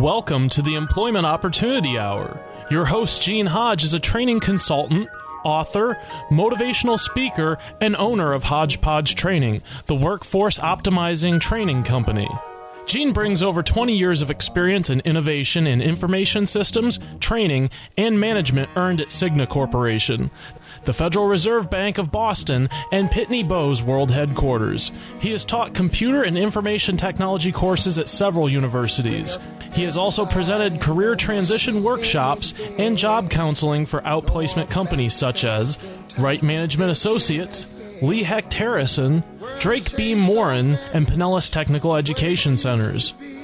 Welcome to the Employment Opportunity Hour. Your host, Gene Hodge, is a training consultant, author, motivational speaker, and owner of HodgePodge Training, the workforce optimizing training company. Gene brings over 20 years of experience and innovation in information systems, training, and management earned at Cigna Corporation, the Federal Reserve Bank of Boston, and Pitney Bowes World Headquarters. He has taught computer and information technology courses at several universities. He has also presented career transition workshops and job counseling for outplacement companies such as Wright Management Associates, Lee Hecht Harrison, Drake B. Morin, and Pinellas Technical Education Centers.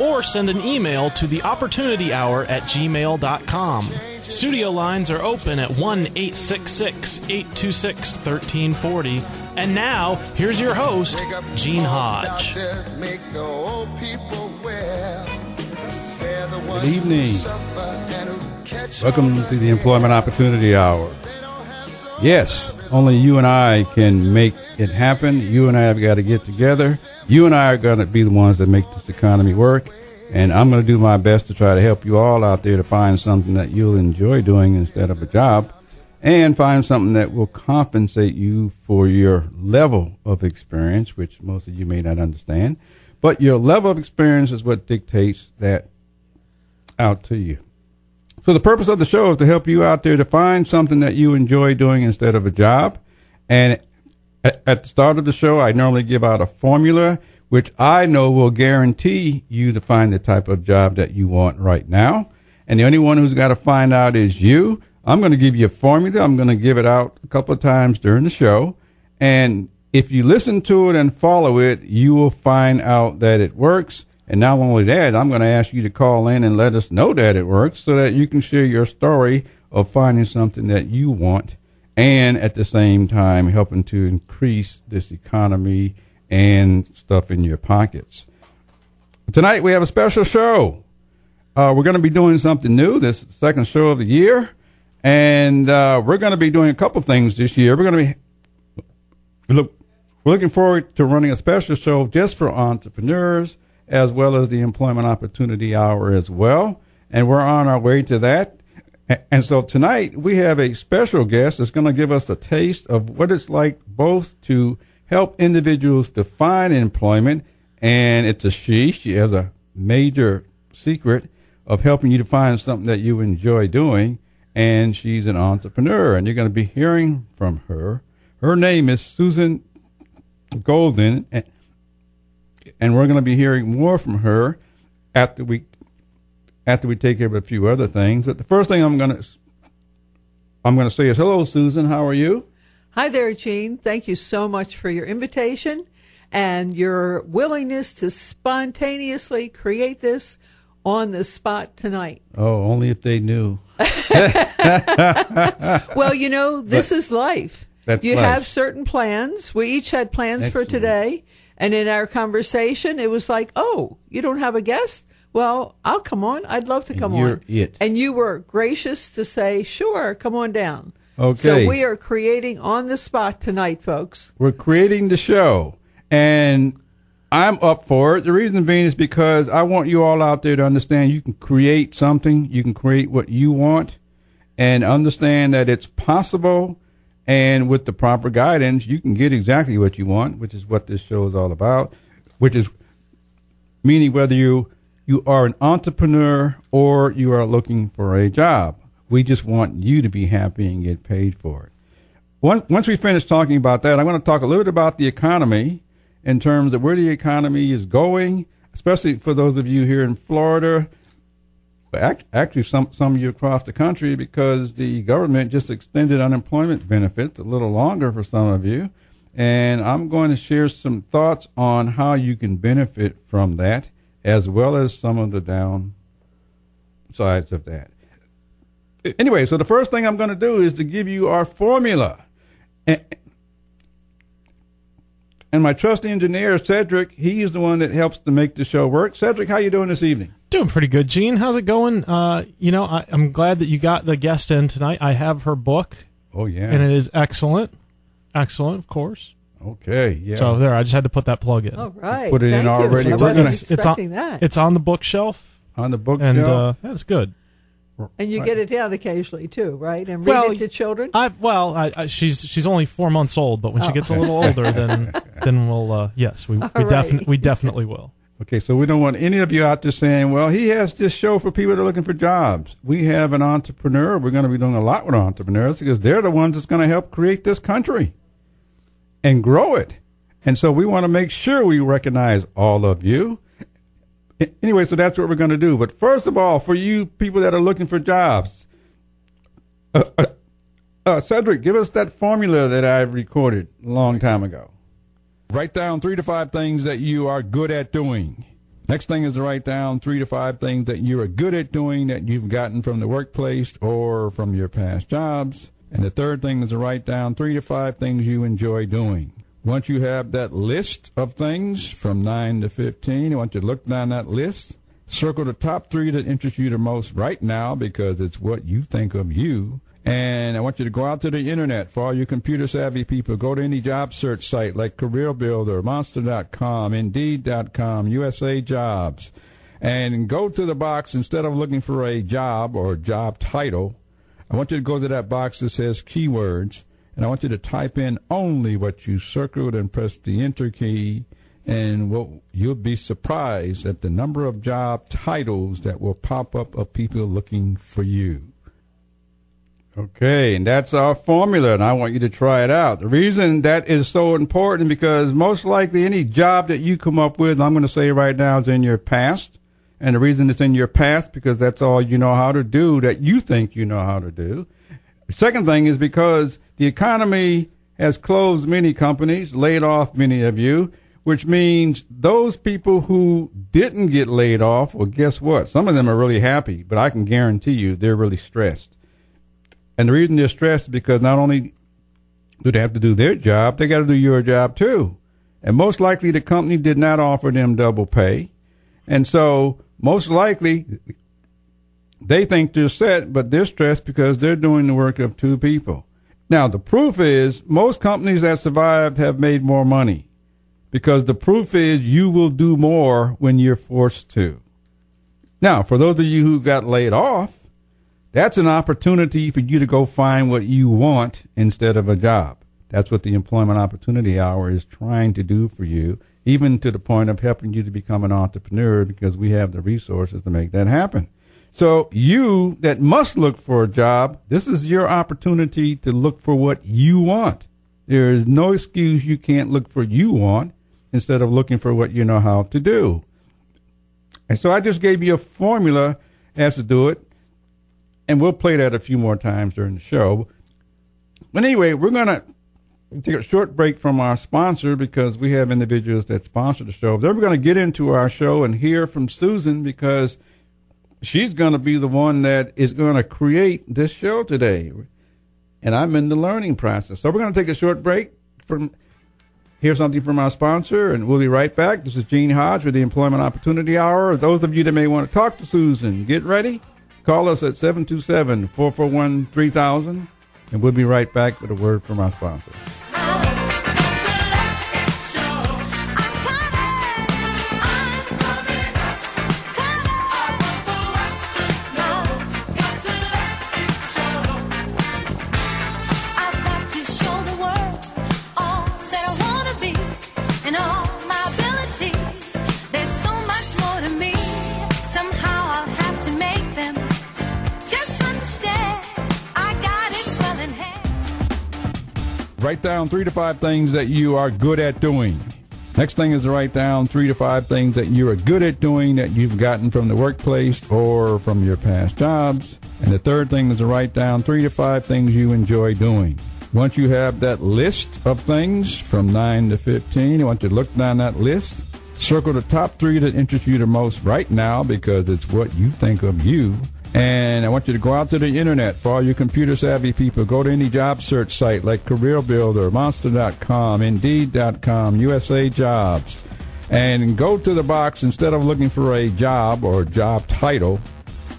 or send an email to theopportunityhour@gmail.com. Studio lines are open at 1-866-826-1340. And now, here's your host, Gene Hodge. Good evening. Welcome to the Employment Opportunity Hour. Yes, only you and I can make it happen. You and I have got to get together. You and I are going to be the ones that make this economy work. And I'm going to do my best to try to help you all out there to find something that you'll enjoy doing instead of a job, and find something that will compensate you for your level of experience, which most of you may not understand. But your level of experience is what dictates that out to you. So the purpose of the show is to help you out there to find something that you enjoy doing instead of a job. And at the start of the show, I normally give out a formula, which I know will guarantee you to find the type of job that you want right now. And the only one who's got to find out is you. I'm going to give you a formula. I'm going to give it out a couple of times during the show. And if you listen to it and follow it, you will find out that it works. And not only that, I'm going to ask you to call in and let us know that it works so that you can share your story of finding something that you want, and at the same time helping to increase this economy and stuff in your pockets. Tonight we have a special show. We're going to be doing something new. This is the second show of the year. And we're going to be doing a couple things this year. We're going to be looking forward to running a special show just for entrepreneurs, as well as the Employment Opportunity Hour as well. And we're on our way to that. And so tonight we have a special guest that's going to give us a taste of what it's like both to help individuals to find employment. And it's a she. She has a major secret of helping you to find something that you enjoy doing. And she's an entrepreneur. And you're going to be hearing from her. Her name is Susan Golden. And we're going to be hearing more from her after we take care of a few other things. But the first thing I'm going to say is, hello, Susan. How are you? Hi there, Gene. Thank you so much for your invitation and your willingness to spontaneously create this on the spot tonight. Oh, only if they knew. Well, you know, this is life. You have certain plans. We each had plans for today. And in our conversation, it was like, oh, you don't have a guest? Well, I'll come on. I'd love to come on. And you were gracious to say, sure, come on down. Okay. So we are creating on the spot tonight, folks. We're creating the show. And I'm up for it. The reason being is because I want you all out there to understand you can create something. You can create what you want and understand that it's possible. And with the proper guidance, you can get exactly what you want, which is what this show is all about, which is meaning whether you are an entrepreneur or you are looking for a job. We just want you to be happy and get paid for it. Once we finish talking about that, I'm going to talk a little bit about the economy in terms of where the economy is going. especially for those of you here in Florida, but actually some of you across the country, because the government just extended unemployment benefits a little longer for some of you. And I'm going to share some thoughts on how you can benefit from that, as well as some of the downsides of that. Anyway, so the first thing I'm going to do is to give you our formula. And my trusty engineer, Cedric, he's the one that helps to make the show work. Cedric, how you doing this evening? Doing pretty good, Gene. How's it going? I'm glad that you got the guest in tonight. I have her book. Oh, yeah. And it is excellent. Excellent, of course. Okay, yeah. So there, I just had to put that plug in. All right. Put it in already. It's on the bookshelf. On the bookshelf. And that's good. And you get it down occasionally too, right? And read it to children. She's only 4 months old, but when she gets a little older, then we'll we definitely will. Okay, so we don't want any of you out there saying, "Well, he has this show for people that are looking for jobs." We have an entrepreneur. We're going to be doing a lot with entrepreneurs because they're the ones that's going to help create this country and grow it. And so we want to make sure we recognize all of you. Anyway, so that's what we're going to do. But first of all, for you people that are looking for jobs, Cedric, give us that formula that I recorded a long time ago. Write down 3 to 5 things that you are good at doing. Next thing is to write down 3 to 5 things that you are good at doing that you've gotten from the workplace or from your past jobs. And the third thing is to write down 3 to 5 things you enjoy doing. Once you have that list of things from 9 to 15, I want you to look down that list, circle the top 3 that interest you the most right now because it's what you think of you. And I want you to go out to the Internet. For all you computer-savvy people, go to any job search site like CareerBuilder, Monster.com, Indeed.com, USA Jobs, and go to the box. Instead of looking for a job or job title, I want you to go to that box that says Keywords. And I want you to type in only what you circled and press the Enter key, and you'll be surprised at the number of job titles that will pop up of people looking for you. Okay, and that's our formula, and I want you to try it out. The reason that is so important because most likely any job that you come up with, I'm going to say right now, is in your past. And the reason it's in your past because that's all you know how to do that you think you know how to do. The second thing is because the economy has closed many companies, laid off many of you, which means those people who didn't get laid off, well, guess what? Some of them are really happy, but I can guarantee you they're really stressed. And the reason they're stressed is because not only do they have to do their job, they got to do your job too. And most likely the company did not offer them double pay. And so most likely they think they're set, but they're stressed because they're doing the work of two people. Now, the proof is most companies that survived have made more money because the proof is you will do more when you're forced to. Now, for those of you who got laid off, that's an opportunity for you to go find what you want instead of a job. That's what the Employment Opportunity Hour is trying to do for you, even to the point of helping you to become an entrepreneur because we have the resources to make that happen. So you that must look for a job, this is your opportunity to look for what you want. There is no excuse you can't look for what you want instead of looking for what you know how to do. And so I just gave you a formula as to do it, and we'll play that a few more times during the show. But anyway, we're going to take a short break from our sponsor because we have individuals that sponsor the show. Then we're going to get into our show and hear from Susan because she's going to be the one that is going to create this show today. And I'm in the learning process. So we're going to take a short break, hear something from our sponsor, and we'll be right back. This is Gene Hodge with the Employment Opportunity Hour. Those of you that may want to talk to Susan, get ready. Call us at 727-441-3000, and we'll be right back with a word from our sponsor. Write down 3 to 5 things that you are good at doing. Next thing is to write down 3 to 5 things that you are good at doing that you've gotten from the workplace or from your past jobs. And the third thing is to write down 3 to 5 things you enjoy doing. Once you have that list of things from 9 to 15, I want you to look down that list. Circle the top 3 that interest you the most right now because it's what you think of you. And I want you to go out to the internet. For all you computer-savvy people, go to any job search site like CareerBuilder, Monster.com, Indeed.com, USA Jobs. And go to the box. Instead of looking for a job or job title,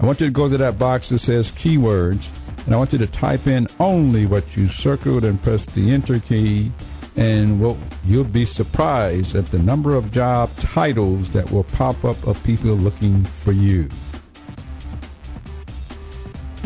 I want you to go to that box that says keywords. And I want you to type in only what you circled and press the Enter key. And you'll be surprised at the number of job titles that will pop up of people looking for you.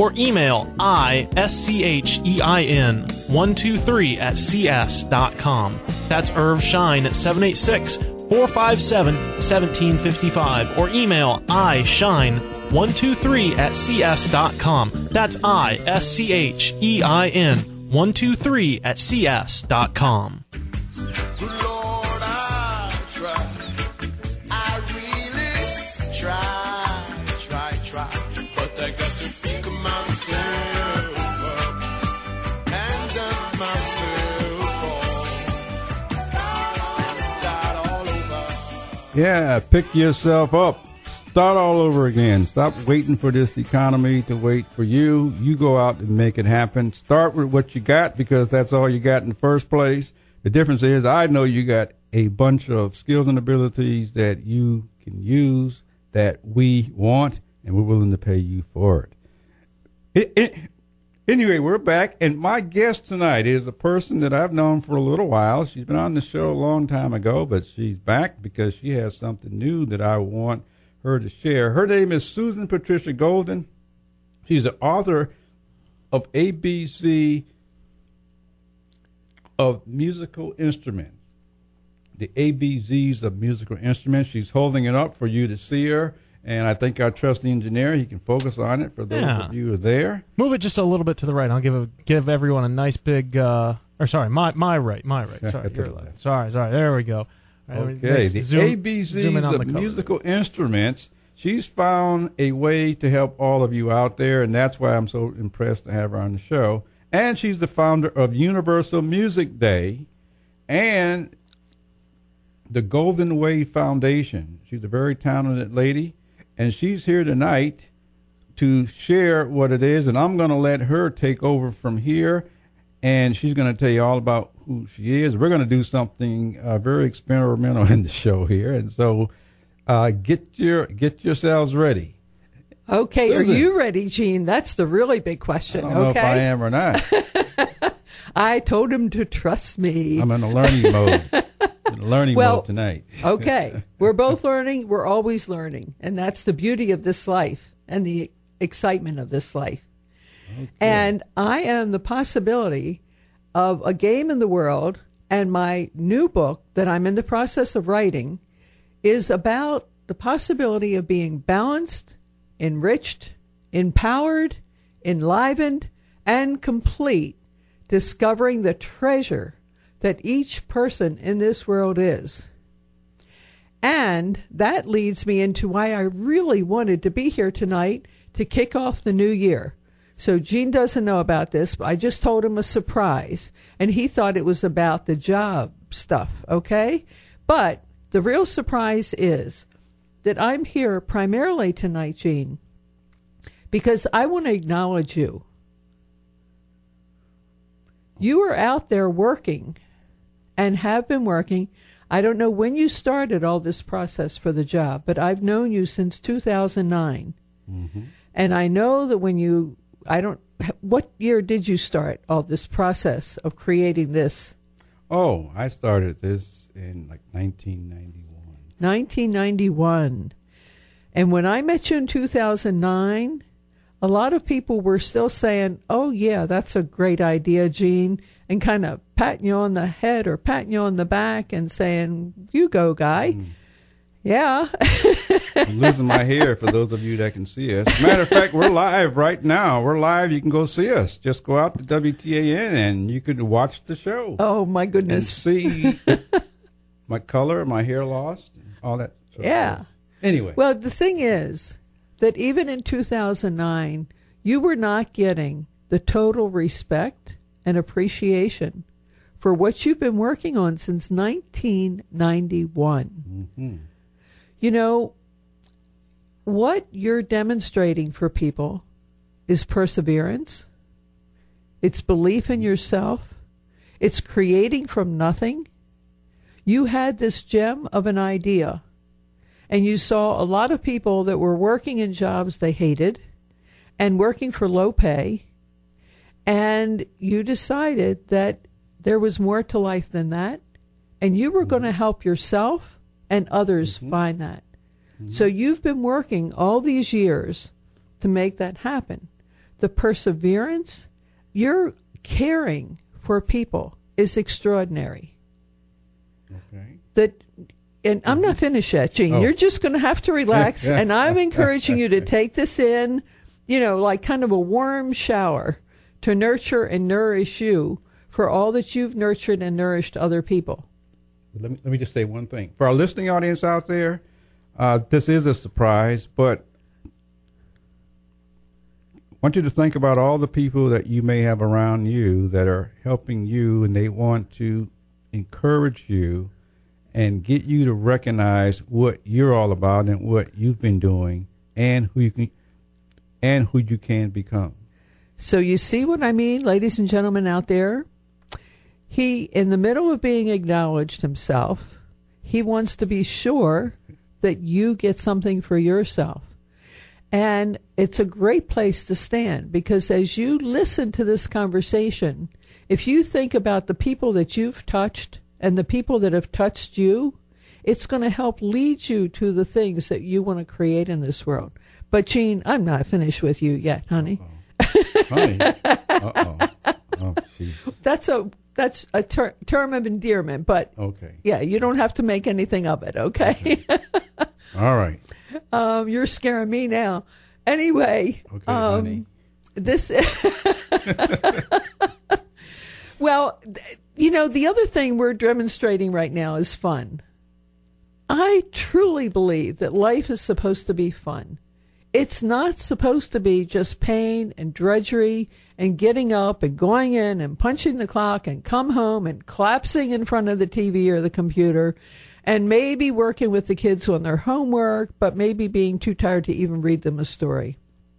or email isschein123@cs.com. That's Irv Shine at 786-457-1755 or email ishine123@cs.com. That's ISCHEIN123@cs.com. Yeah, pick yourself up. Start all over again. Stop waiting for this economy to wait for you. You go out and make it happen. Start with what you got because that's all you got in the first place. The difference is I know you got a bunch of skills and abilities that you can use that we want, and we're willing to pay you for it. Anyway, we're back, and my guest tonight is a person that I've known for a little while. She's been on the show a long time ago, but she's back because she has something new that I want her to share. Her name is Susan Patricia Golden. She's the author of ABC of Musical Instruments, the ABZs of Musical Instruments. She's holding it up for you to see her, and I think our trusty engineer, he can focus on it for those of you who are there. Move it just a little bit to the right. I'll give everyone a nice big, my right. Sorry, your left. Sorry, there we go. Okay, the ABCs of Musical Instruments. She's found a way to help all of you out there, and that's why I'm so impressed to have her on the show. And she's the founder of Universal Music Day and the Golden Way Foundation. She's a very talented lady, and she's here tonight to share what it is, and I'm going to let her take over from here, and she's going to tell you all about who she is. We're going to do something very experimental in the show here, and so get yourselves ready. Okay, Susan, are you ready, Gene? That's the really big question. I don't know if I am or not. I told him to trust me. I'm in a learning mode. Mode tonight. Okay, we're both learning. We're always learning, and that's the beauty of this life and the excitement of this life. Okay. And I am the possibility of a game in the world, and my new book that I'm in the process of writing is about the possibility of being balanced, enriched, empowered, enlivened, and complete, discovering the treasure that each person in this world is. And that leads me into why I really wanted to be here tonight to kick off the new year. So Gene doesn't know about this, but I just told him a surprise, and he thought it was about the job stuff, okay? But the real surprise is that I'm here primarily tonight, Gene, because I want to acknowledge you. You are out there working and have been working. I don't know when you started all this process for the job, but I've known you since 2009. Mm-hmm. And I know that when you, what year did you start all this process of creating this? Oh, I started this in like 1991. 1991. And when I met you in 2009, a lot of people were still saying, oh, yeah, that's a great idea, Gene, and kind of patting you on the head or patting you on the back and saying, you go, guy. Mm. Yeah. I'm losing my hair for those of you that can see us. As a matter of fact, we're live right now. We're live. You can go see us. Just go out to WTAN and you could watch the show. Oh, my goodness. And see my color, my hair lost, all that sort of stuff. Anyway. Well, the thing is that even in 2009, you were not getting the total respect and appreciation for what you've been working on since 1991. Mm-hmm. You know, what you're demonstrating for people is perseverance. It's belief in yourself. It's creating from nothing. You had this gem of an idea, and you saw a lot of people that were working in jobs they hated and working for low pay, and you decided that there was more to life than that, and you were going to help yourself and others find that. Mm-hmm. So you've been working all these years to make that happen. The perseverance, your caring for people is extraordinary. Okay. And I'm not finished yet, Gene. Oh. You're just going to have to relax. And I'm encouraging you to take this in, you know, like kind of a warm shower to nurture and nourish you for all that you've nurtured and nourished other people. Let me just say one thing. For our listening audience out there, this is a surprise, but I want you to think about all the people that you may have around you that are helping you, and they want to encourage you and get you to recognize what you're all about and what you've been doing and who you can become. So you see what I mean, ladies and gentlemen out there? He, in the middle of being acknowledged himself, he wants to be sure that you get something for yourself. And it's a great place to stand, because as you listen to this conversation, if you think about the people that you've touched and the people that have touched you, it's going to help lead you to the things that you want to create in this world. But, Gene, I'm not finished with you yet, honey. Uh-oh. Honey? Uh-oh. Oh, jeez. That's a term of endearment, but okay. Yeah, you don't have to make anything of it, okay? All right. You're scaring me now. Anyway, okay, honey. Well, you know, the other thing we're demonstrating right now is fun. I truly believe that life is supposed to be fun. It's not supposed to be just pain and drudgery and getting up and going in and punching the clock and come home and collapsing in front of the TV or the computer and maybe working with the kids on their homework, but maybe being too tired to even read them a story.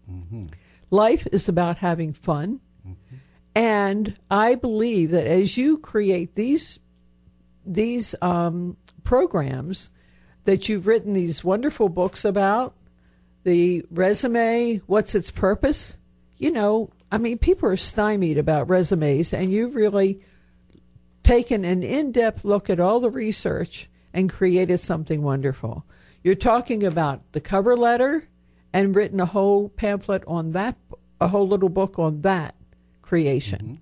Mm-hmm. Life is about having fun. Mm-hmm. And I believe that as you create these programs that you've written these wonderful books about, the resume, what's its purpose? You know, I mean, people are stymied about resumes, and you've really taken an in-depth look at all the research and created something wonderful. You're talking about the cover letter and written a whole pamphlet on that, a whole little book on that creation. Mm-hmm.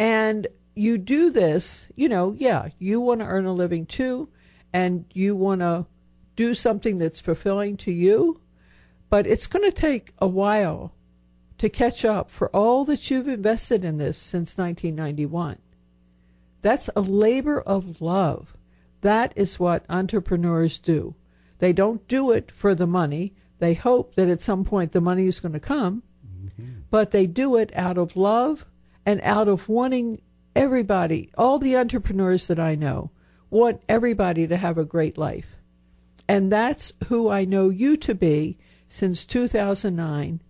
And you do this, you know, yeah, you want to earn a living too, and you want to do something that's fulfilling to you. But it's going to take a while to catch up for all that you've invested in this since 1991. That's a labor of love. That is what entrepreneurs do. They don't do it for the money. They hope that at some point the money is going to come, mm-hmm. but they do it out of love and out of wanting everybody, all the entrepreneurs that I know, want everybody to have a great life. And that's who I know you to be since 2009,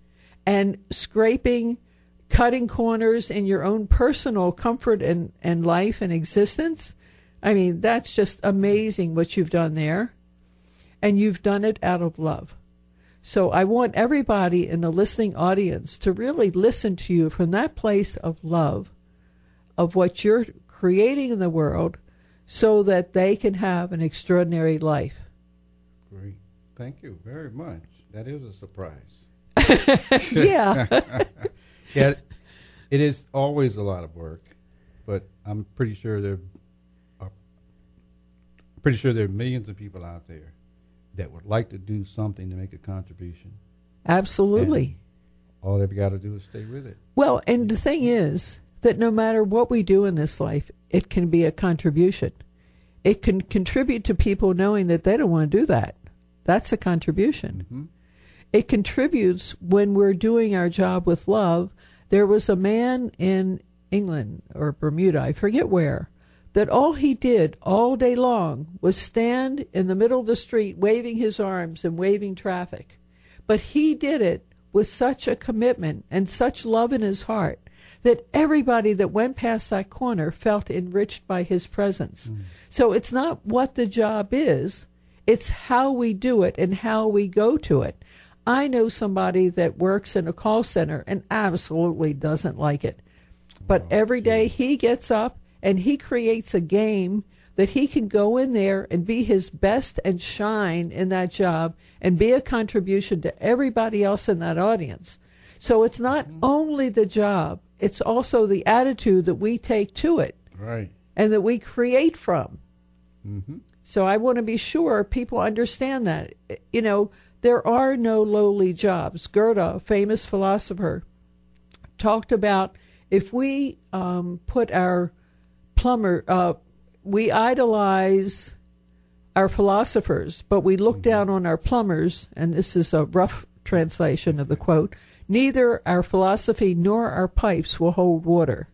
and scraping, cutting corners in your own personal comfort and life and existence I mean, that's just amazing what you've done there. And you've done it out of love. So I want everybody in the listening audience to really listen to you from that place of love, of what you're creating in the world, so that they can have an extraordinary life. Great. Thank you very much. That is a surprise. Yeah. Yeah. It is always a lot of work, but I'm pretty sure there are millions of people out there that would like to do something to make a contribution. Absolutely. And all they've got to do is stay with it. Well, and the thing is that no matter what we do in this life, it can be a contribution. It can contribute to people knowing that they don't want to do that. That's a contribution. Mm-hmm. It contributes when we're doing our job with love. There was a man in England or Bermuda, I forget where, that all he did all day long was stand in the middle of the street waving his arms and waving traffic. But he did it with such a commitment and such love in his heart that everybody that went past that corner felt enriched by his presence. Mm. So it's not what the job is, it's how we do it and how we go to it. I know somebody that works in a call center and absolutely doesn't like it. But every day he gets up and he creates a game that he can go in there and be his best and shine in that job and be a contribution to everybody else in that audience. So it's not only the job, it's also the attitude that we take to it. Right. And that we create from. Mm-hmm. So I want to be sure people understand that. You know, there are no lowly jobs. Goethe, a famous philosopher, talked about if we put our plumber, we idolize our philosophers, but we look down on our plumbers, and this is a rough translation of the quote, neither our philosophy nor our pipes will hold water.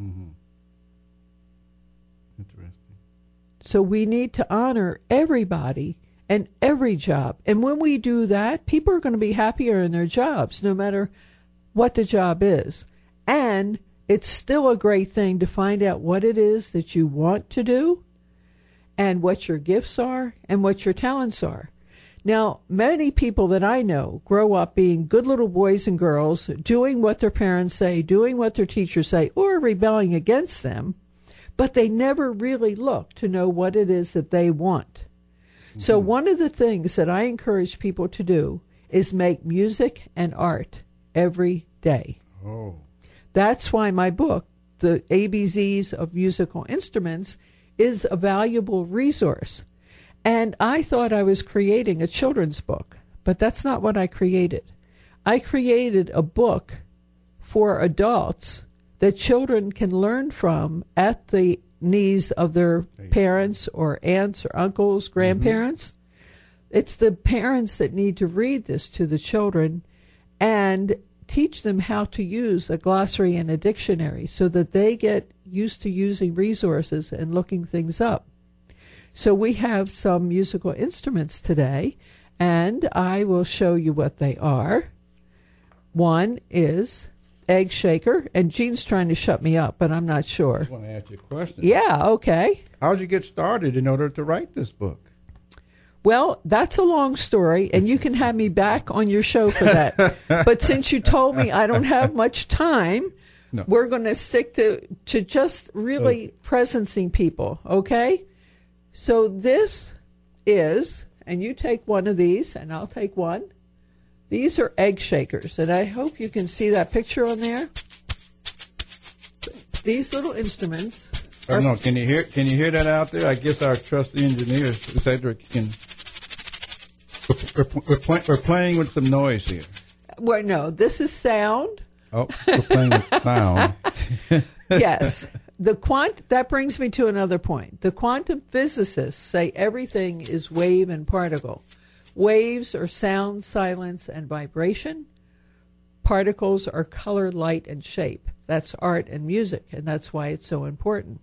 Mm-hmm. Interesting. So we need to honor everybody and every job. And when we do that, people are going to be happier in their jobs, no matter what the job is. And it's still a great thing to find out what it is that you want to do and what your gifts are and what your talents are. Now, many people that I know grow up being good little boys and girls, doing what their parents say, doing what their teachers say, or rebelling against them, but they never really look to know what it is that they want. Mm-hmm. So one of the things that I encourage people to do is make music and art every day. Oh. That's why my book, The ABCs of Musical Instruments, is a valuable resource. And I thought I was creating a children's book, but that's not what I created. I created a book for adults that children can learn from at the knees of their parents or aunts or uncles, grandparents. Mm-hmm. It's the parents that need to read this to the children and teach them how to use a glossary and a dictionary so that they get used to using resources and looking things up. So we have some musical instruments today, and I will show you what they are. One is egg shaker, and Gene's trying to shut me up, but I'm not sure. I just want to ask you a question. Yeah, okay. How did you get started in order to write this book? Well, that's a long story, and you can have me back on your show for that. But since you told me I don't have much time, no. We're going to stick to just really presencing people, okay? So this is, and you take one of these, and I'll take one. These are egg shakers, and I hope you can see that picture on there. These little instruments. Oh, no, can you hear that out there? I guess our trusty engineer, Cedric, can... We're playing with some noise here. Well, no, this is sound. Oh, we're playing with sound. Yes. That brings me to another point. The quantum physicists say everything is wave and particle. Waves are sound, silence, and vibration. Particles are color, light, and shape. That's art and music, and that's why it's so important.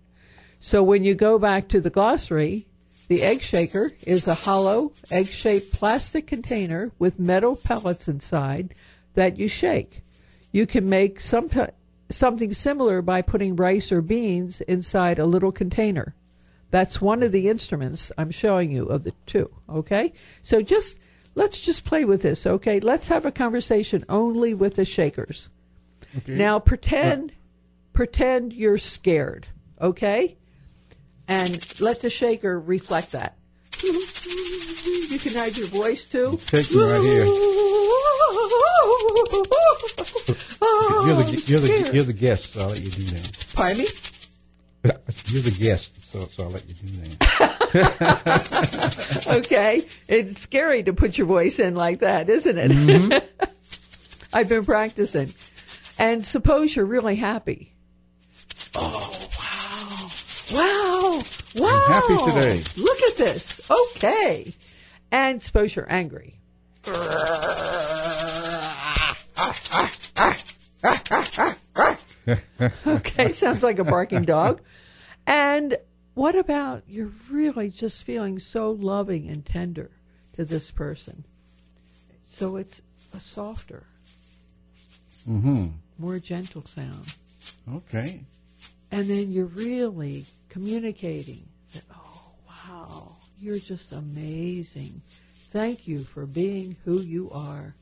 So when you go back to the glossary... The egg shaker is a hollow, egg-shaped plastic container with metal pellets inside that you shake. You can make something similar by putting rice or beans inside a little container. That's one of the instruments I'm showing you of the two, okay? So just, let's just play with this, okay? Let's have a conversation only with the shakers. Okay. Now pretend you're scared, okay? And let the shaker reflect that. You can add your voice, too. Take me right here. You're the guest, so I'll let you do that. Pardon me? You're the guest, so I'll let you do that. Okay. It's scary to put your voice in like that, isn't it? Mm-hmm. I've been practicing. And suppose you're really happy. Oh, wow. Wow. I'm happy today. Look at this. Okay. And suppose you're angry. Okay, sounds like a barking dog. And what about you're really just feeling so loving and tender to this person? So it's a softer, more gentle sound. Okay. And then you're really communicating that, oh, wow, you're just amazing. Thank you for being who you are.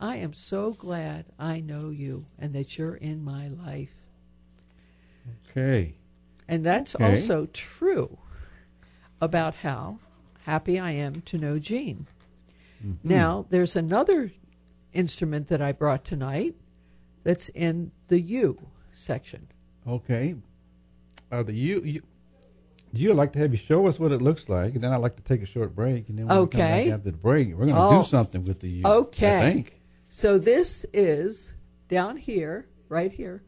I am so glad I know you and that you're in my life. Okay. And that's also true about how happy I am to know Gene. Mm-hmm. Now, there's another instrument that I brought tonight that's in the U section. Okay. The U. You'd like to have you show us what it looks like, and then I'd like to take a short break, and then when we come back after the break, we're going to do something with the U, I think. So this is, down here, right here,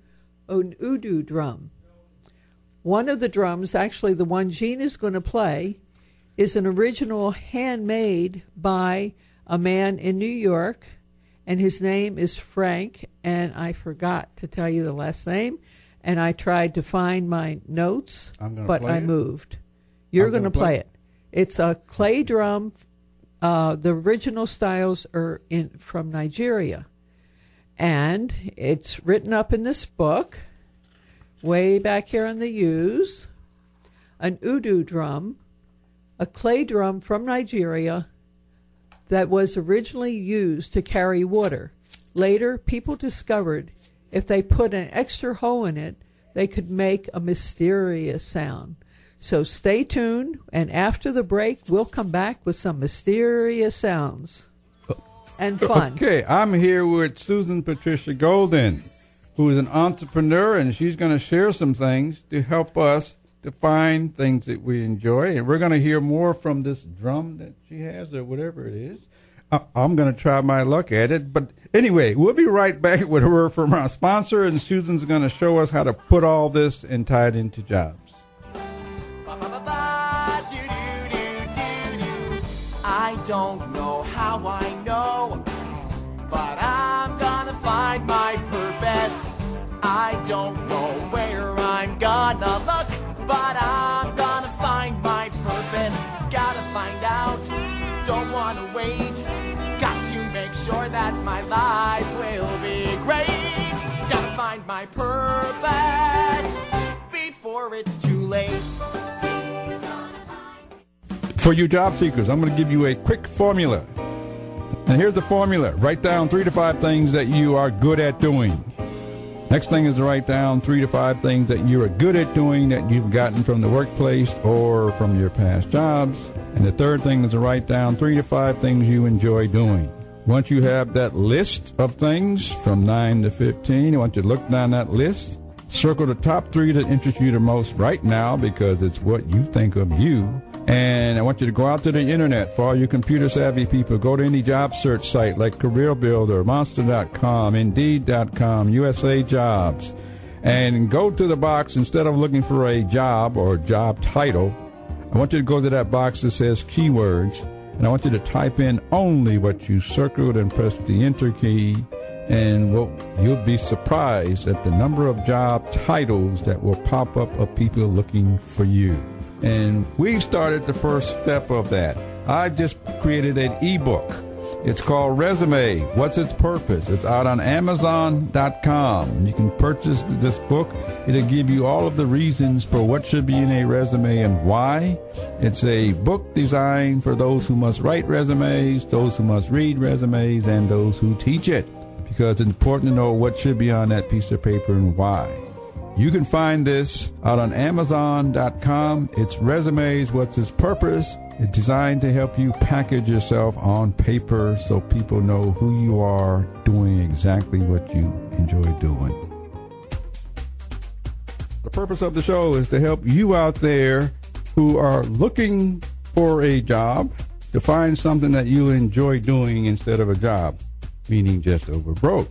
an udu drum. One of the drums, actually the one Gene is going to play, is an original handmade by a man in New York, and his name is Frank, and I forgot to tell you the last name. And I tried to find my notes, but I moved. You're going to play it. It's a clay drum. The original styles are from Nigeria. And it's written up in this book, way back here in the U's, an udu drum, a clay drum from Nigeria that was originally used to carry water. Later, people discovered if they put an extra hole in it, they could make a mysterious sound. So stay tuned, and after the break, we'll come back with some mysterious sounds and fun. Okay, I'm here with Susan Patricia Golden, who is an entrepreneur, and she's going to share some things to help us to find things that we enjoy. And we're going to hear more from this drum that she has or whatever it is. I'm going to try my luck at it. But anyway, we'll be right back with a word from our sponsor, and Susan's going to show us how to put all this and tie it into jobs. I don't know how I know, but I'm going to find my purpose. I don't know where I'm going to look, but I'm going to find my purpose. Got to find out. Don't want to wait. Sure that my life will be great. Gotta find my purpose before it's too late. For you job seekers, I'm going to give you a quick formula. And here's the formula. Write down 3 to 5 things that you are good at doing. Next thing is to write down 3 to 5 things that you are good at doing that you've gotten from the workplace or from your past jobs. And the third thing is to write down 3 to 5 things you enjoy doing. Once you have that list of things from 9 to 15, I want you to look down that list. Circle the top 3 that interest you the most right now because it's what you think of you. And I want you to go out to the internet. For all you computer-savvy people, go to any job search site like CareerBuilder, Monster.com, Indeed.com, USA Jobs. And go to the box. Instead of looking for a job or job title, I want you to go to that box that says keywords. And I want you to type in only what you circled and press the enter key. And you'll be surprised at the number of job titles that will pop up of people looking for you. And we started the first step of that. I just created an ebook. It's called Resume. What's its purpose? It's out on Amazon.com. You can purchase this book. It'll give you all of the reasons for what should be in a resume and why. It's a book designed for those who must write resumes, those who must read resumes, and those who teach it, because it's important to know what should be on that piece of paper and why. You can find this out on Amazon.com. It's Resumes, What's Its Purpose? It's designed to help you package yourself on paper so people know who you are, doing exactly what you enjoy doing. The purpose of the show is to help you out there who are looking for a job to find something that you enjoy doing instead of a job, meaning just over broke.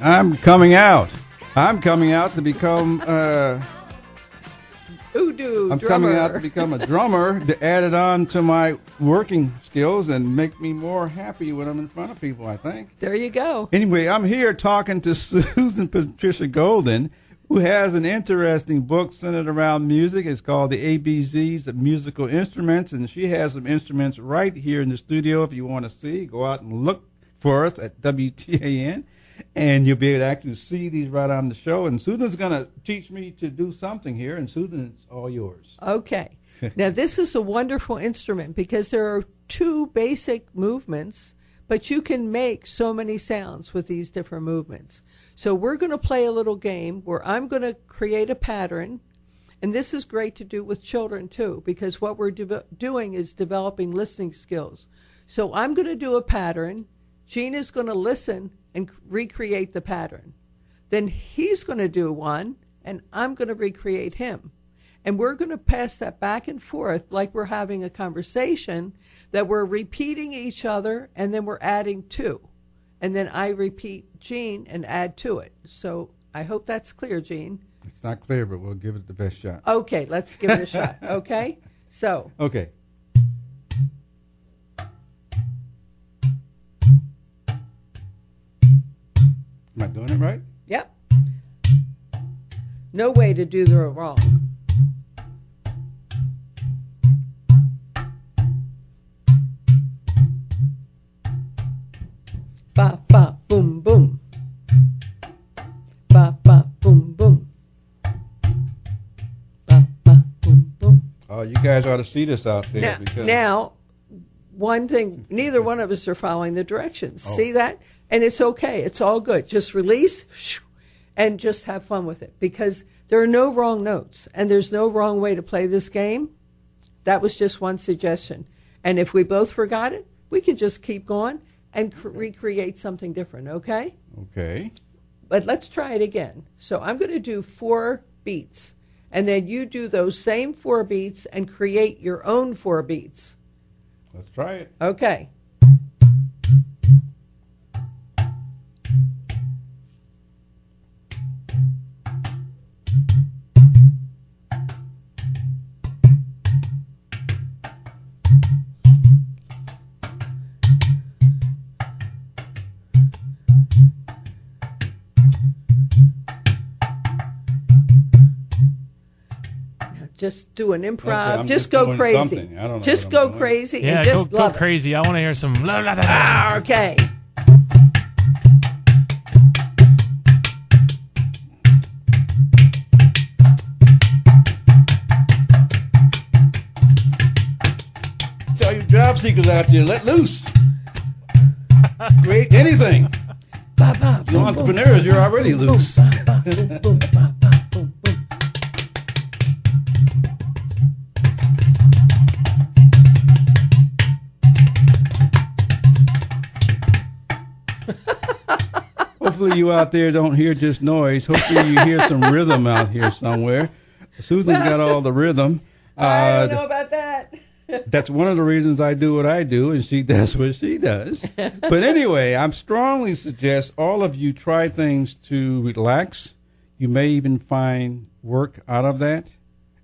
I'm coming out. I'm coming out to become coming out to become a drummer to add it on to my working skills and make me more happy when I'm in front of people, I think. There you go. Anyway, I'm here talking to Susan Patricia Golden, who has an interesting book centered around music. It's called The ABCs of Musical Instruments, and she has some instruments right here in the studio. If you want to see, go out and look for us at WTAN. And you'll be able to actually see these right on the show. And Susan's going to teach me to do something here. And Susan, it's all yours. Okay. Now, this is a wonderful instrument because there are two basic movements, but you can make so many sounds with these different movements. So we're going to play a little game where I'm going to create a pattern. And this is great to do with children, too, because what we're doing is developing listening skills. So I'm going to do a pattern. Gina's going to listen and recreate the pattern. Then he's going to do one, and I'm going to recreate him. And we're going to pass that back and forth like we're having a conversation, that we're repeating each other, and then we're adding two. And then I repeat Gene and add to it. So I hope that's clear, Gene. It's not clear, but we'll give it the best shot. Okay, let's give it a shot, okay? So. Okay. Am I doing it right? Yep. No way to do the wrong. Ba ba boom boom. Ba ba boom boom. Ba ba boom boom. Oh, you guys ought to see this out there. Now one thing, neither one of us are following the directions. Oh. See that? And it's okay. It's all good. Just release and just have fun with it because there are no wrong notes and there's no wrong way to play this game. That was just one suggestion. And if we both forgot it, we can just keep going and recreate something different, okay? Okay. But let's try it again. So I'm going to do 4 beats, and then you do those same 4 beats and create your own 4 beats. Let's try it. Okay. Just do an improv. Okay, just go crazy. Something. I don't know. Just go crazy. Yeah, and just go crazy. I want to hear some. Blah, blah, blah, blah. Ah, okay. job seekers out there, let loose. Create anything. You're entrepreneurs, you're already loose. Hopefully you out there don't hear just noise. Hopefully you hear some rhythm out here somewhere. Susan's got all the rhythm. I don't know about that. That's one of the reasons I do what I do, and she does what she does. But anyway, I strongly suggest all of you try things to relax. You may even find work out of that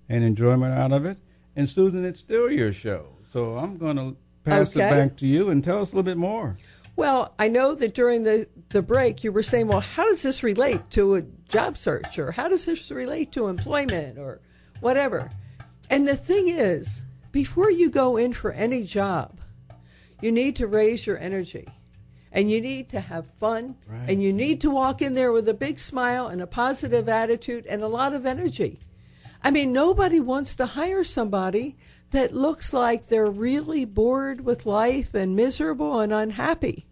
and enjoyment out of it. And Susan, it's still your show. So I'm going to pass it back to you and tell us a little bit more. Well, I know that during the break you were saying, well, how does this relate to a job search, or how does this relate to employment or whatever? And the thing is, before you go in for any job, you need to raise your energy, and you need to have fun, right, and you need to walk in there with a big smile and a positive attitude and a lot of energy. I mean, nobody wants to hire somebody that looks like they're really bored with life and miserable and unhappy.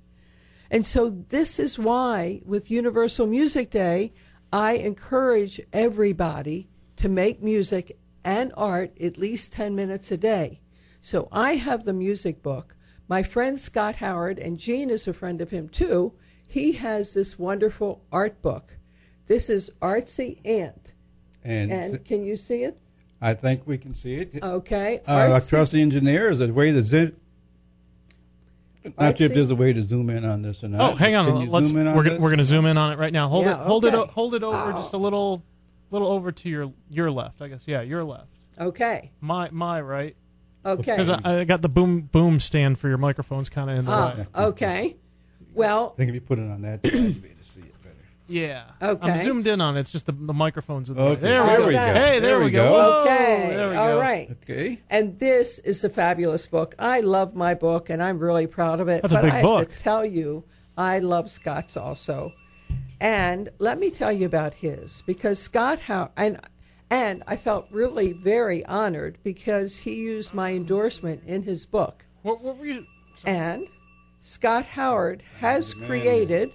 And so this is why, with Universal Music Day, I encourage everybody to make music and art at least 10 minutes a day. So I have the music book. My friend Scott Howard, and Gene is a friend of him too, he has this wonderful art book. This is Artsy Ant. And can you see it? I think we can see it. Okay. I trust the engineer. Is there a way to zoom? Not sure if there's a way to zoom in on this or not. Oh, hang on. We're going to zoom in on it right now. Hold it over just a little over to your left, I guess. Yeah, your left. Okay. My right. Okay. Because I got the boom stand for your microphones kind of in the way. Okay. Well, I think if you put it on that, you'd be able to see it. Yeah. Okay. I'm zoomed in on it. It's just the microphones. Okay. There we go. Hey, there we go. Okay. Whoa, there we go. All right. Okay. And this is a fabulous book. I love my book, and I'm really proud of it. That's a big book. But I have to tell you, I love Scott's also. And let me tell you about his, because Scott Howard, and I felt really very honored because he used my endorsement in his book. What were you? Sorry. And Scott Howard has created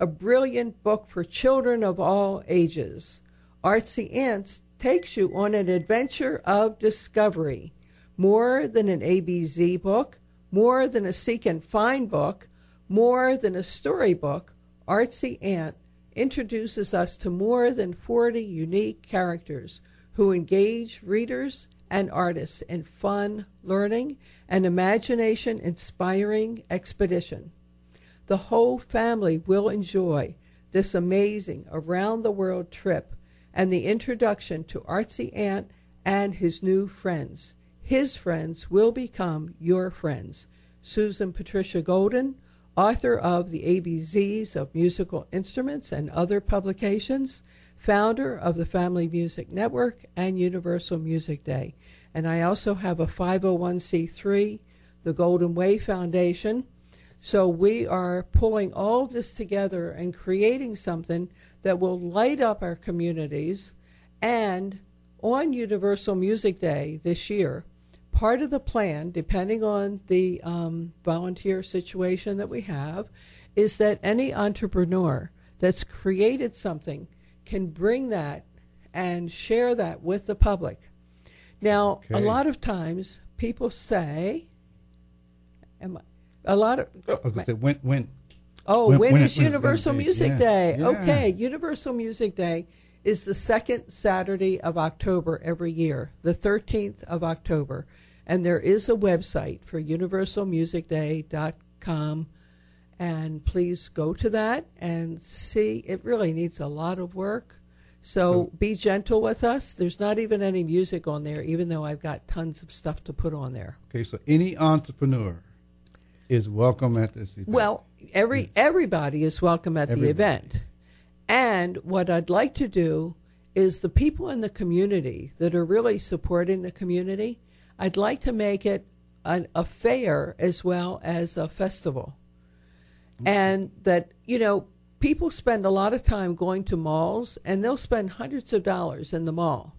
a brilliant book for children of all ages. Artsy Ants takes you on an adventure of discovery. More than an ABZ book, more than a seek and find book, more than a storybook, Artsy Ant introduces us to more than 40 unique characters who engage readers and artists in fun, learning, and imagination-inspiring expedition. The whole family will enjoy this amazing around-the-world trip and the introduction to Artsy Ant and his new friends. His friends will become your friends. Susan Patricia Golden, author of the ABCs of Musical Instruments and other publications, founder of the Family Music Network and Universal Music Day. And I also have a 501c3, the Golden Way Foundation. So we are pulling all this together and creating something that will light up our communities. And on Universal Music Day this year, part of the plan, depending on the volunteer situation that we have, is that any entrepreneur that's created something can bring that and share that with the public. Now, okay, a lot of times people say, Universal Music Day. Yeah. Okay, Universal Music Day is the second Saturday of October every year, the 13th of October. And there is a website for universalmusicday.com. And please go to that and see. It really needs a lot of work. So be gentle with us. There's not even any music on there, even though I've got tons of stuff to put on there. Okay, so any entrepreneur is welcome at this event. Well, everybody is welcome at the event. And what I'd like to do is the people in the community that are really supporting the community, I'd like to make it a fair as well as a festival. Okay. And that, people spend a lot of time going to malls, and they'll spend hundreds of dollars in the mall.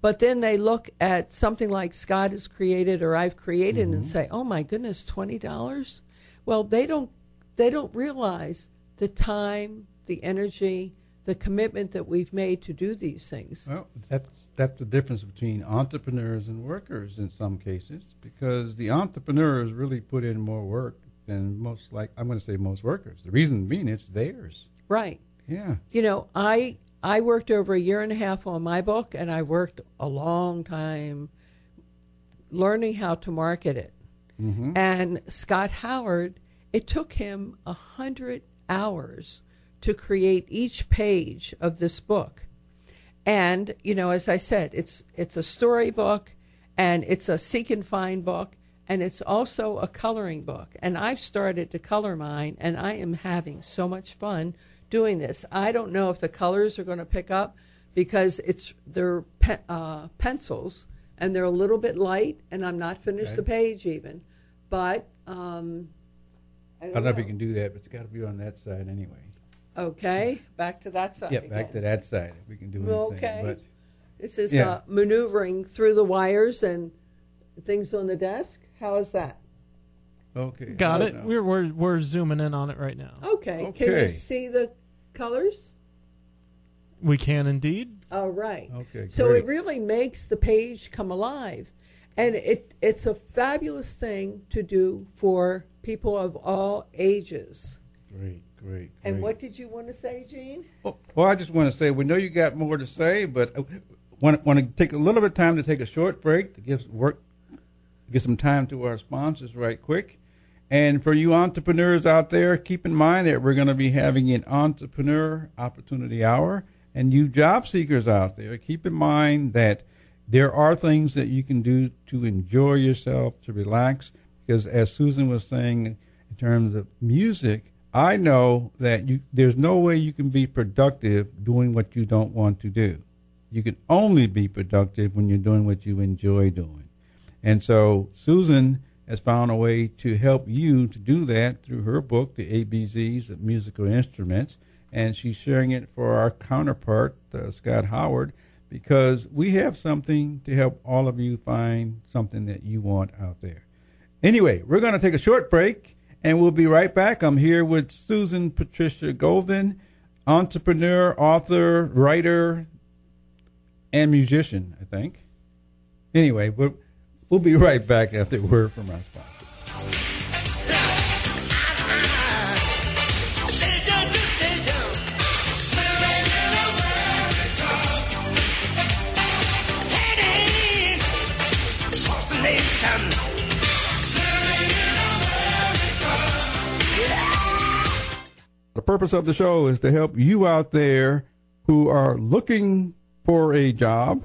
But then they look at something like Scott has created or I've created and say, oh, my goodness, $20? Well, they don't realize the time, the energy, the commitment that we've made to do these things. Well, that's the difference between entrepreneurs and workers in some cases, because the entrepreneurs really put in more work than most workers. The reason being it's theirs. Right. Yeah. You know, I worked over a year and a half on my book, and I worked a long time learning how to market it. Mm-hmm. And Scott Howard, it took him 100 hours to create each page of this book. And, you know, as I said, it's a story book, and it's a seek and find book, and it's also a coloring book. And I've started to color mine, and I am having so much fun doing this. I don't know if the colors are going to pick up because they're pencils and they're a little bit light, and I'm not finished the page even. But I don't know if you can do that, but it's got to be on that side anyway. Okay, back to that side. Yeah, back to that side if we can do anything. Okay. But this is maneuvering through the wires and things on the desk. How is that? Okay. Got it. We're zooming in on it right now. Okay. Can you see the colors? We can indeed. All right. Okay. So great. It really makes the page come alive, and it's a fabulous thing to do for people of all ages. Great. And what did you want to say, Gene? Well, I just want to say we know you got more to say, but I want to take a little bit of time to take a short break to give some time to our sponsors right quick. And for you entrepreneurs out there, keep in mind that we're going to be having an Entrepreneur Opportunity Hour. And you job seekers out there, keep in mind that there are things that you can do to enjoy yourself, to relax. Because as Susan was saying, in terms of music, I know that there's no way you can be productive doing what you don't want to do. You can only be productive when you're doing what you enjoy doing. And so Susan has found a way to help you to do that through her book, The ABCs of Musical Instruments, and she's sharing it for our counterpart, Scott Howard, because we have something to help all of you find something that you want out there. Anyway, we're going to take a short break, and we'll be right back. I'm here with Susan Patricia Golden, entrepreneur, author, writer, and musician, I think. Anyway, We'll be right back after a word from our sponsor. The purpose of the show is to help you out there who are looking for a job,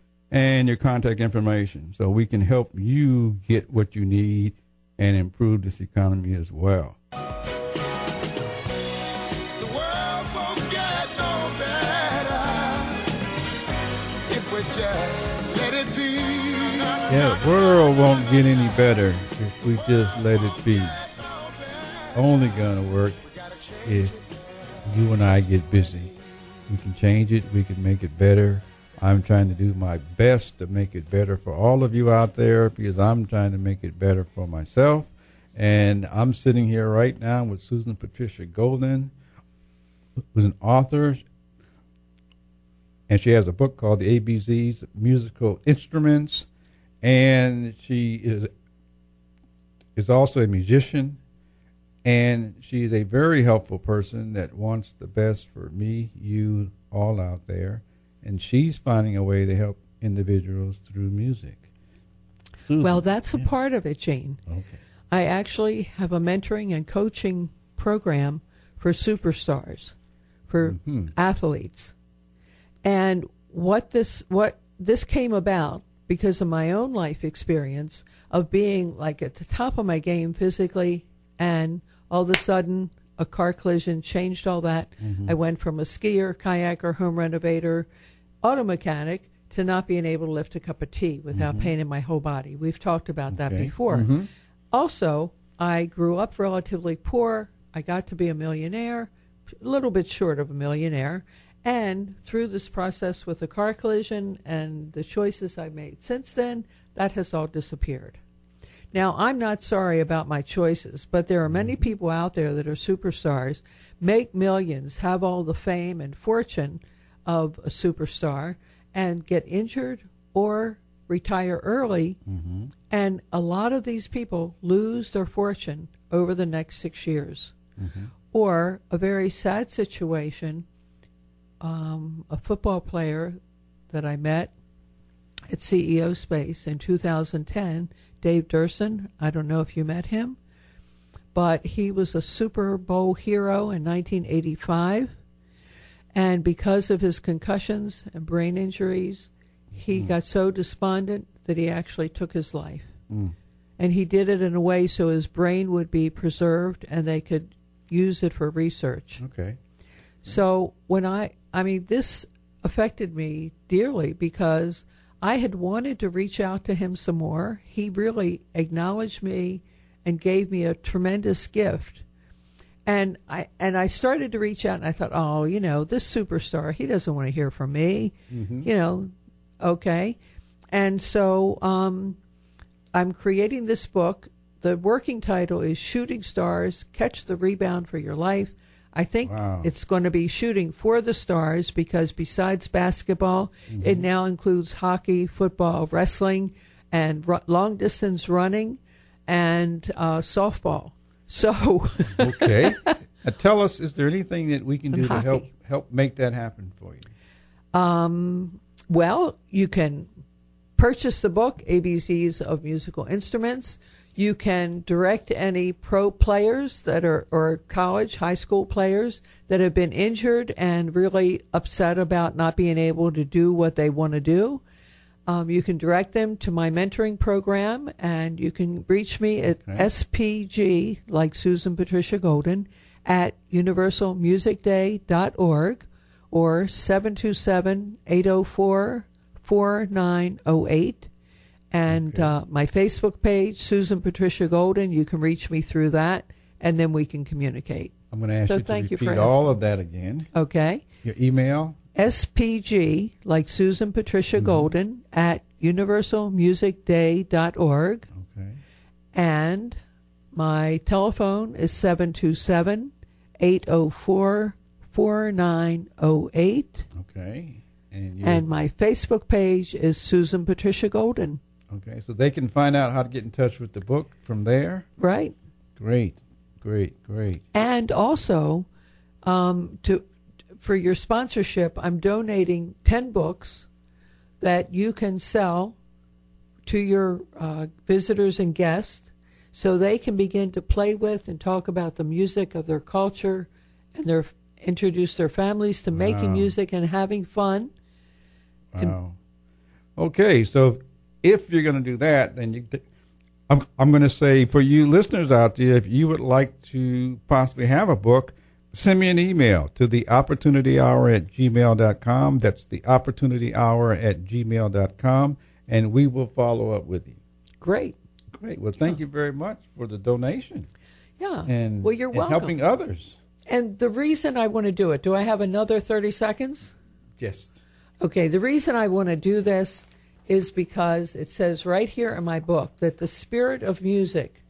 and your contact information, so we can help you get what you need and improve this economy as well. The world won't get no better if we just let it be. Yeah, the world won't get any better if we just let it be. Only gonna work if you and I get busy. We can change it, we can make it better. I'm trying to do my best to make it better for all of you out there, because I'm trying to make it better for myself. And I'm sitting here right now with Susan Patricia Golden, who's an author, and she has a book called The ABCs of Musical Instruments, and she is is also a musician, and she's a very helpful person that wants the best for me, you, all out there, and she's finding a way to help individuals through music. Susan. Well, that's a part of it, Gene. Okay. I actually have a mentoring and coaching program for superstars, for athletes. And what this came about because of my own life experience of being like at the top of my game physically, and all of a sudden a car collision changed all that. Mm-hmm. I went from a skier, kayaker, home renovator, auto mechanic to not being able to lift a cup of tea without pain in my whole body. We've talked about that before. Mm-hmm. Also, I grew up relatively poor. I got to be a millionaire, a little bit short of a millionaire. And through this process with the car collision and the choices I've made since then, that has all disappeared. Now, I'm not sorry about my choices, but there are many people out there that are superstars, make millions, have all the fame and fortune of a superstar, and get injured or retire early. Mm-hmm. And a lot of these people lose their fortune over the next 6 years. Mm-hmm. Or a very sad situation, a football player that I met at CEO Space in 2010, Dave Duerson. I don't know if you met him, but he was a Super Bowl hero in 1985. And because of his concussions and brain injuries, he got so despondent that he actually took his life. Mm. And he did it in a way so his brain would be preserved and they could use it for research. Okay. So when I mean, this affected me dearly because I had wanted to reach out to him some more. He really acknowledged me and gave me a tremendous gift. And I started to reach out, and I thought, oh, you know, this superstar, he doesn't want to hear from me, you know, okay. And so I'm creating this book. The working title is Shooting Stars, Catch the Rebound for Your Life. I think it's going to be shooting for the stars because besides basketball, it now includes hockey, football, wrestling, and long-distance running, and softball. So okay. Tell us, is there anything that we can do to help make that happen for you? Well, you can purchase the book, ABCs of Musical Instruments. You can direct any pro players that are, or college, high school players that have been injured and really upset about not being able to do what they want to do. You can direct them to my mentoring program, and you can reach me at SPG, like Susan Patricia Golden, at universalmusicday.org or 727-804-4908. And my Facebook page, Susan Patricia Golden, you can reach me through that, and then we can communicate. I'm going to ask you to repeat all of that again. Okay. Your email? SPG, like Susan Patricia Golden, at universalmusicday.org. Okay. And my telephone is 727-804-4908. Okay. And my Facebook page is Susan Patricia Golden. Okay, so they can find out how to get in touch with the book from there? Right. Great, great, great. And also, for your sponsorship, I'm donating 10 books that you can sell to your visitors and guests so they can begin to play with and talk about the music of their culture and introduce their families to making music and having fun. Wow. Okay, so if you're going to do that, then I'm going to say for you listeners out there, if you would like to possibly have a book, send me an email to theopportunityhour@gmail.com. That's theopportunityhour@gmail.com, and we will follow up with you. Great. Great. Well, thank you very much for the donation. Yeah. And, well, you're welcome. And helping others. And the reason I want to do it, do I have another 30 seconds? Yes. Okay, the reason I want to do this is because it says right here in my book that the spirit of music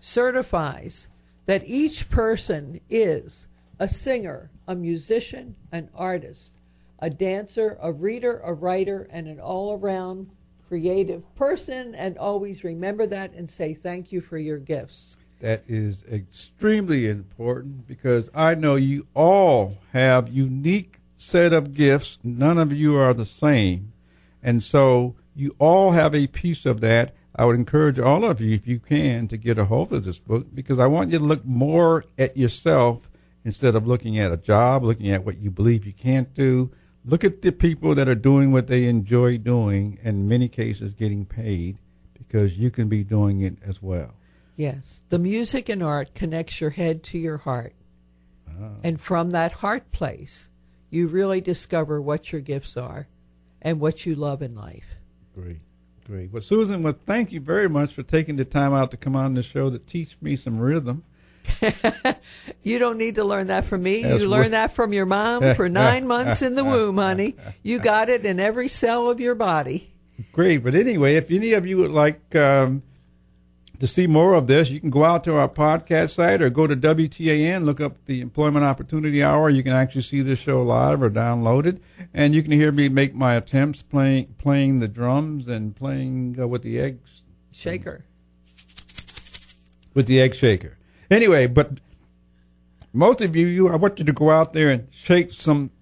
certifies that each person is a singer, a musician, an artist, a dancer, a reader, a writer, and an all-around creative person, and always remember that and say thank you for your gifts. That is extremely important, because I know you all have unique set of gifts. None of you are the same. And so you all have a piece of that. I would encourage all of you, if you can, to get a hold of this book, because I want you to look more at yourself instead of looking at a job, looking at what you believe you can't do. Look at the people that are doing what they enjoy doing, and in many cases getting paid, because you can be doing it as well. Yes. The music and art connects your head to your heart. Oh. And from that heart place, you really discover what your gifts are and what you love in life. Great. Great. Well, Susan, well, thank you very much for taking the time out to come on the show to teach me some rhythm. You don't need to learn that from me. That's you learn that from your mom for 9 months in the womb, honey. You got it in every cell of your body. Great. But anyway, if any of you would like to see more of this, you can go out to our podcast site or go to WTAN, look up the Employment Opportunity Hour. You can actually see this show live or downloaded, and you can hear me make my attempts playing the drums and playing with the eggs shaker. With the egg shaker. Anyway, but most of you, I want you to go out there and shake some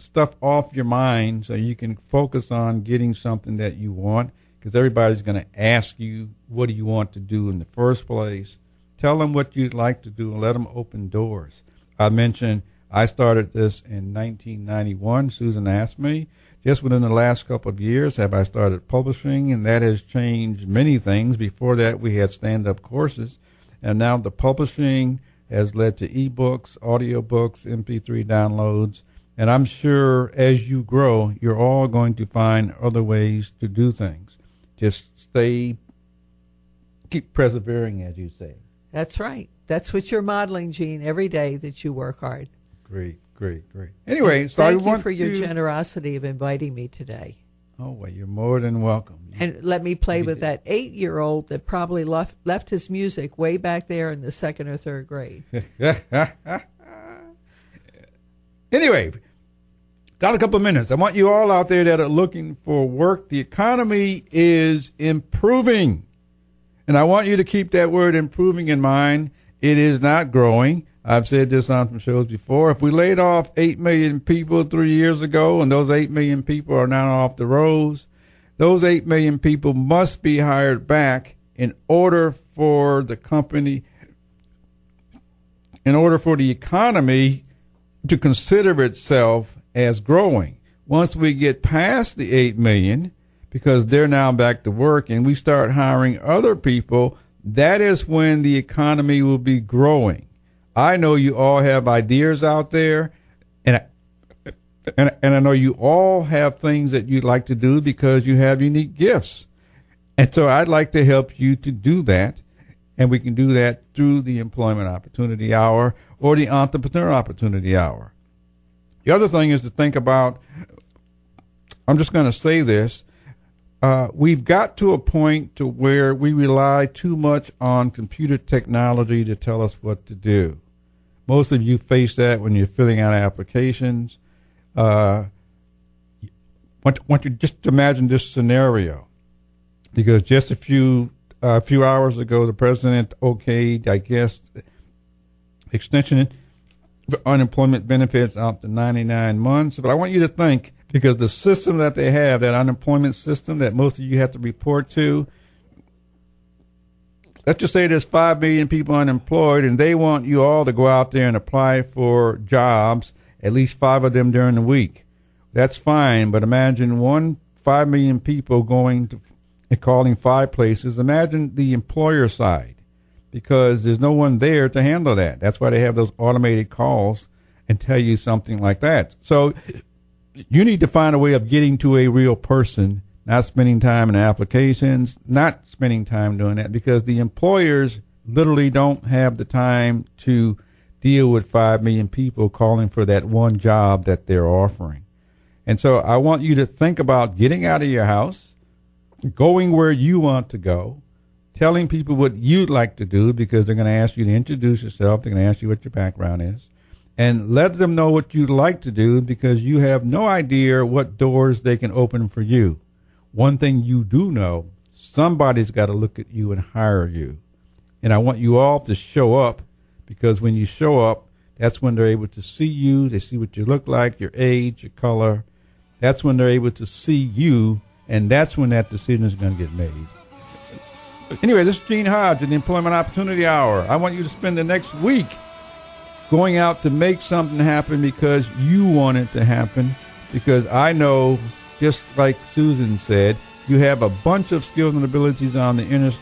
stuff off your mind so you can focus on getting something that you want, because everybody's going to ask you, what do you want to do in the first place? Tell them what you'd like to do and let them open doors. I mentioned I started this in 1991. Susan asked me, just within the last couple of years have I started publishing, and that has changed many things. Before that, we had stand-up courses. And now the publishing has led to ebooks, audiobooks, MP3 downloads. And I'm sure as you grow, you're all going to find other ways to do things. Just keep persevering, as you say. That's right. That's what you're modeling, Gene, every day, that you work hard. Great, great, great. Anyway, so Thank you for your generosity of inviting me today. Oh, well, you're more than welcome. And let me play with that 8-year-old that probably left his music way back there in the second or third grade. Anyway, got a couple of minutes. I want you all out there that are looking for work. The economy is improving, and I want you to keep that word improving in mind. It is not growing. I've said this on some shows before. If we laid off 8 million people 3 years ago, and those 8 million people are now off the roads, those 8 million people must be hired back in order for the economy to consider itself as growing. Once we get past the 8 million, because they're now back to work, and we start hiring other people, that is when the economy will be growing. I know you all have ideas out there, and I know you all have things that you'd like to do because you have unique gifts. And so I'd like to help you to do that, and we can do that through the Employment Opportunity Hour or the Entrepreneur Opportunity Hour. The other thing is to think about, I'm just going to say this, we've got to a point to where we rely too much on computer technology to tell us what to do. Most of you face that when you're filling out applications. Want you just imagine this scenario, because just a few hours ago, the president okayed, I guess, extension of unemployment benefits out to 99 months. But I want you to think, because the system that they have, that unemployment system that most of you have to report to, let's just say there's 5 million people unemployed, and they want you all to go out there and apply for jobs, at least 5 of them during the week. That's fine, but imagine 5 million people going to and calling 5 places. Imagine the employer side, because there's no one there to handle that. That's why they have those automated calls and tell you something like that. So you need to find a way of getting to a real person, not spending time in applications, not spending time doing that, because the employers literally don't have the time to deal with 5 million people calling for that one job that they're offering. And so I want you to think about getting out of your house, going where you want to go, telling people what you'd like to do, because they're going to ask you to introduce yourself. They're going to ask you what your background is. And let them know what you'd like to do, because you have no idea what doors they can open for you. one thing you do know, somebody's got to look at you and hire you. And I want you all to show up, because when you show up, that's when they're able to see you. They see what you look like, your age, your color. That's when they're able to see you, and that's when that decision is going to get made. Anyway, this is Gene Hodge in the Employment Opportunity Hour. I want you to spend the next week going out to make something happen because you want it to happen. Because I know, just like Susan said, you have a bunch of skills and abilities on the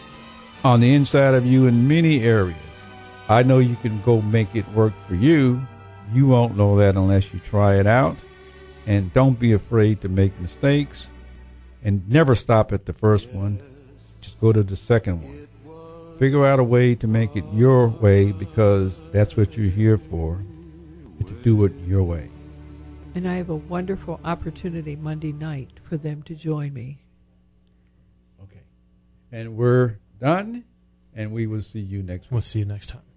inside of you in many areas. I know you can go make it work for you. You won't know that unless you try it out. And don't be afraid to make mistakes. And never stop at the first one. Just go to the second one. Figure out a way to make it your way, because that's what you're here for, is to do it your way. And I have a wonderful opportunity Monday night for them to join me. Okay. And we're done, and we will see you next week. We'll see you next time.